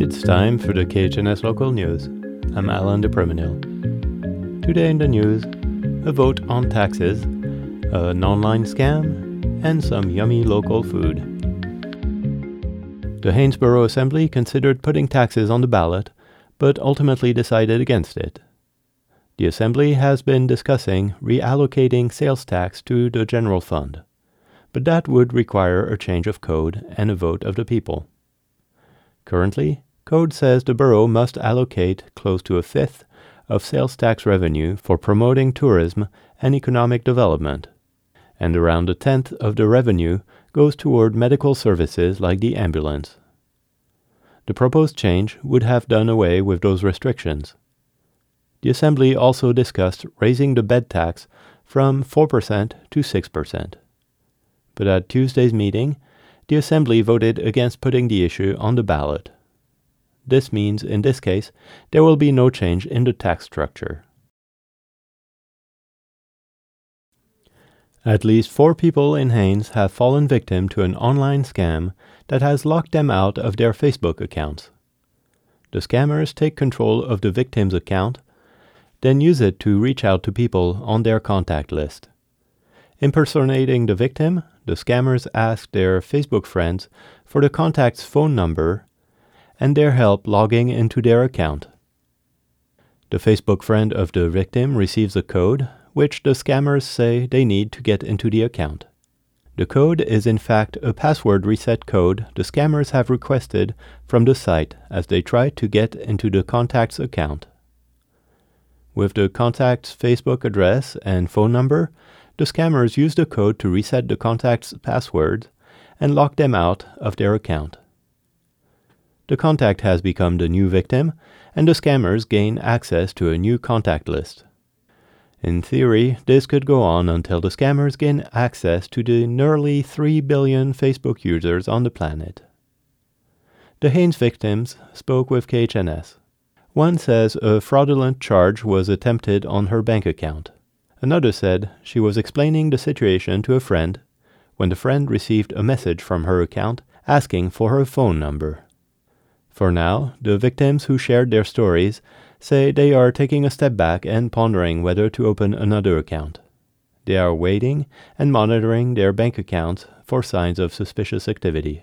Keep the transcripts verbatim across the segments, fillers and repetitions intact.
It's time for the K H N S Local News. I'm Alan Depremenil. Today in the news, a vote on taxes, an online scam, and some yummy local food. The Hainesboro Assembly considered putting taxes on the ballot, but ultimately decided against it. The Assembly has been discussing reallocating sales tax to the general fund, but that would require a change of code and a vote of the people. Currently, code says the borough must allocate close to a fifth of sales tax revenue for promoting tourism and economic development, and around a tenth of the revenue goes toward medical services like the ambulance. The proposed change would have done away with those restrictions. The Assembly also discussed raising the bed tax from four percent to six percent. But at Tuesday's meeting, the Assembly voted against putting the issue on the ballot. This means, in this case, there will be no change in the tax structure. At least four people in Haines have fallen victim to an online scam that has locked them out of their Facebook accounts. The scammers take control of the victim's account, then use it to reach out to people on their contact list. Impersonating the victim, the scammers ask their Facebook friends for the contact's phone number and their help logging into their account. The Facebook friend of the victim receives a code, which the scammers say they need to get into the account. The code is in fact a password reset code the scammers have requested from the site as they try to get into the contact's account. With the contact's Facebook address and phone number, the scammers use the code to reset the contact's password and lock them out of their account. The contact has become the new victim, and the scammers gain access to a new contact list. In theory, this could go on until the scammers gain access to the nearly three billion Facebook users on the planet. The Haines victims spoke with K H N S. One says a fraudulent charge was attempted on her bank account. Another said she was explaining the situation to a friend when the friend received a message from her account asking for her phone number. For now, the victims who shared their stories say they are taking a step back and pondering whether to open another account. They are waiting and monitoring their bank accounts for signs of suspicious activity.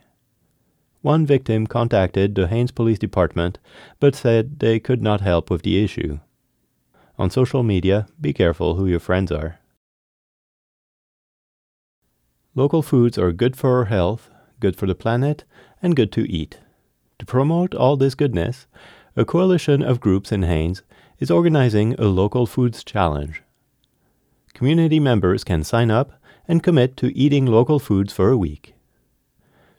One victim contacted the Haines Police Department but said they could not help with the issue. On social media, be careful who your friends are. Local foods are good for our health, good for the planet, and good to eat. To promote all this goodness, a coalition of groups in Haines is organizing a local foods challenge. Community members can sign up and commit to eating local foods for a week.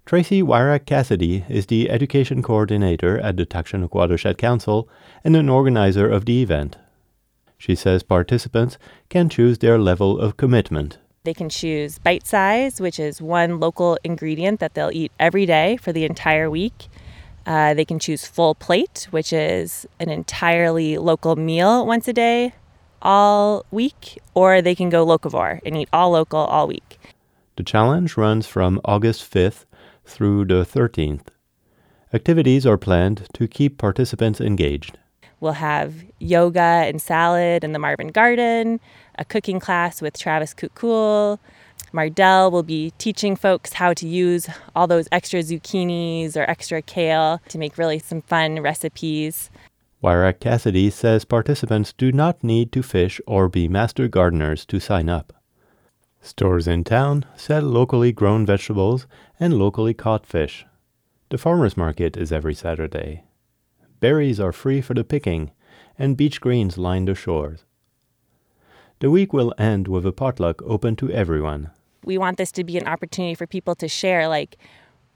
Tracy Wyrick-Cassidy is the education coordinator at the Takshanuk Watershed Council and an organizer of the event. She says participants can choose their level of commitment. They can choose bite size, which is one local ingredient that they'll eat every day for the entire week. Uh, they can choose full plate, which is an entirely local meal once a day, all week, or they can go locavore and eat all local all week. The challenge runs from August fifth through the thirteenth. Activities are planned to keep participants engaged. We'll have yoga and salad in the Marvin Garden, a cooking class with Travis Kukul. Mardell will be teaching folks how to use all those extra zucchinis or extra kale to make really some fun recipes. Wyrick-Cassidy says participants do not need to fish or be master gardeners to sign up. Stores in town sell locally grown vegetables and locally caught fish. The farmers market is every Saturday. Berries are free for the picking, and beach greens line the shores. The week will end with a potluck open to everyone. We want this to be an opportunity for people to share, like,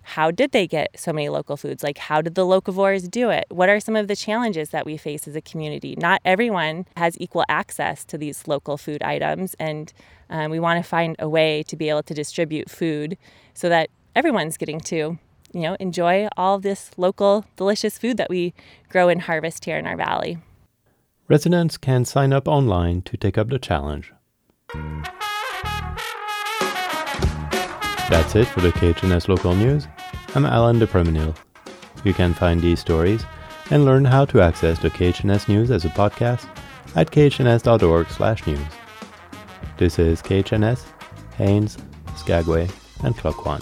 how did they get so many local foods? Like, how did the locavores do it? What are some of the challenges that we face as a community? Not everyone has equal access to these local food items, and um, we want to find a way to be able to distribute food so that everyone's getting to you know, enjoy all this local delicious food that we grow and harvest here in our valley. Residents can sign up online to take up the challenge. That's it for the K H N S Local News. I'm Alan Depremenil. You can find these stories and learn how to access the K H N S News as a podcast at k h n s dot org slash news. This is K H N S, Haines, Skagway, and Klukwan.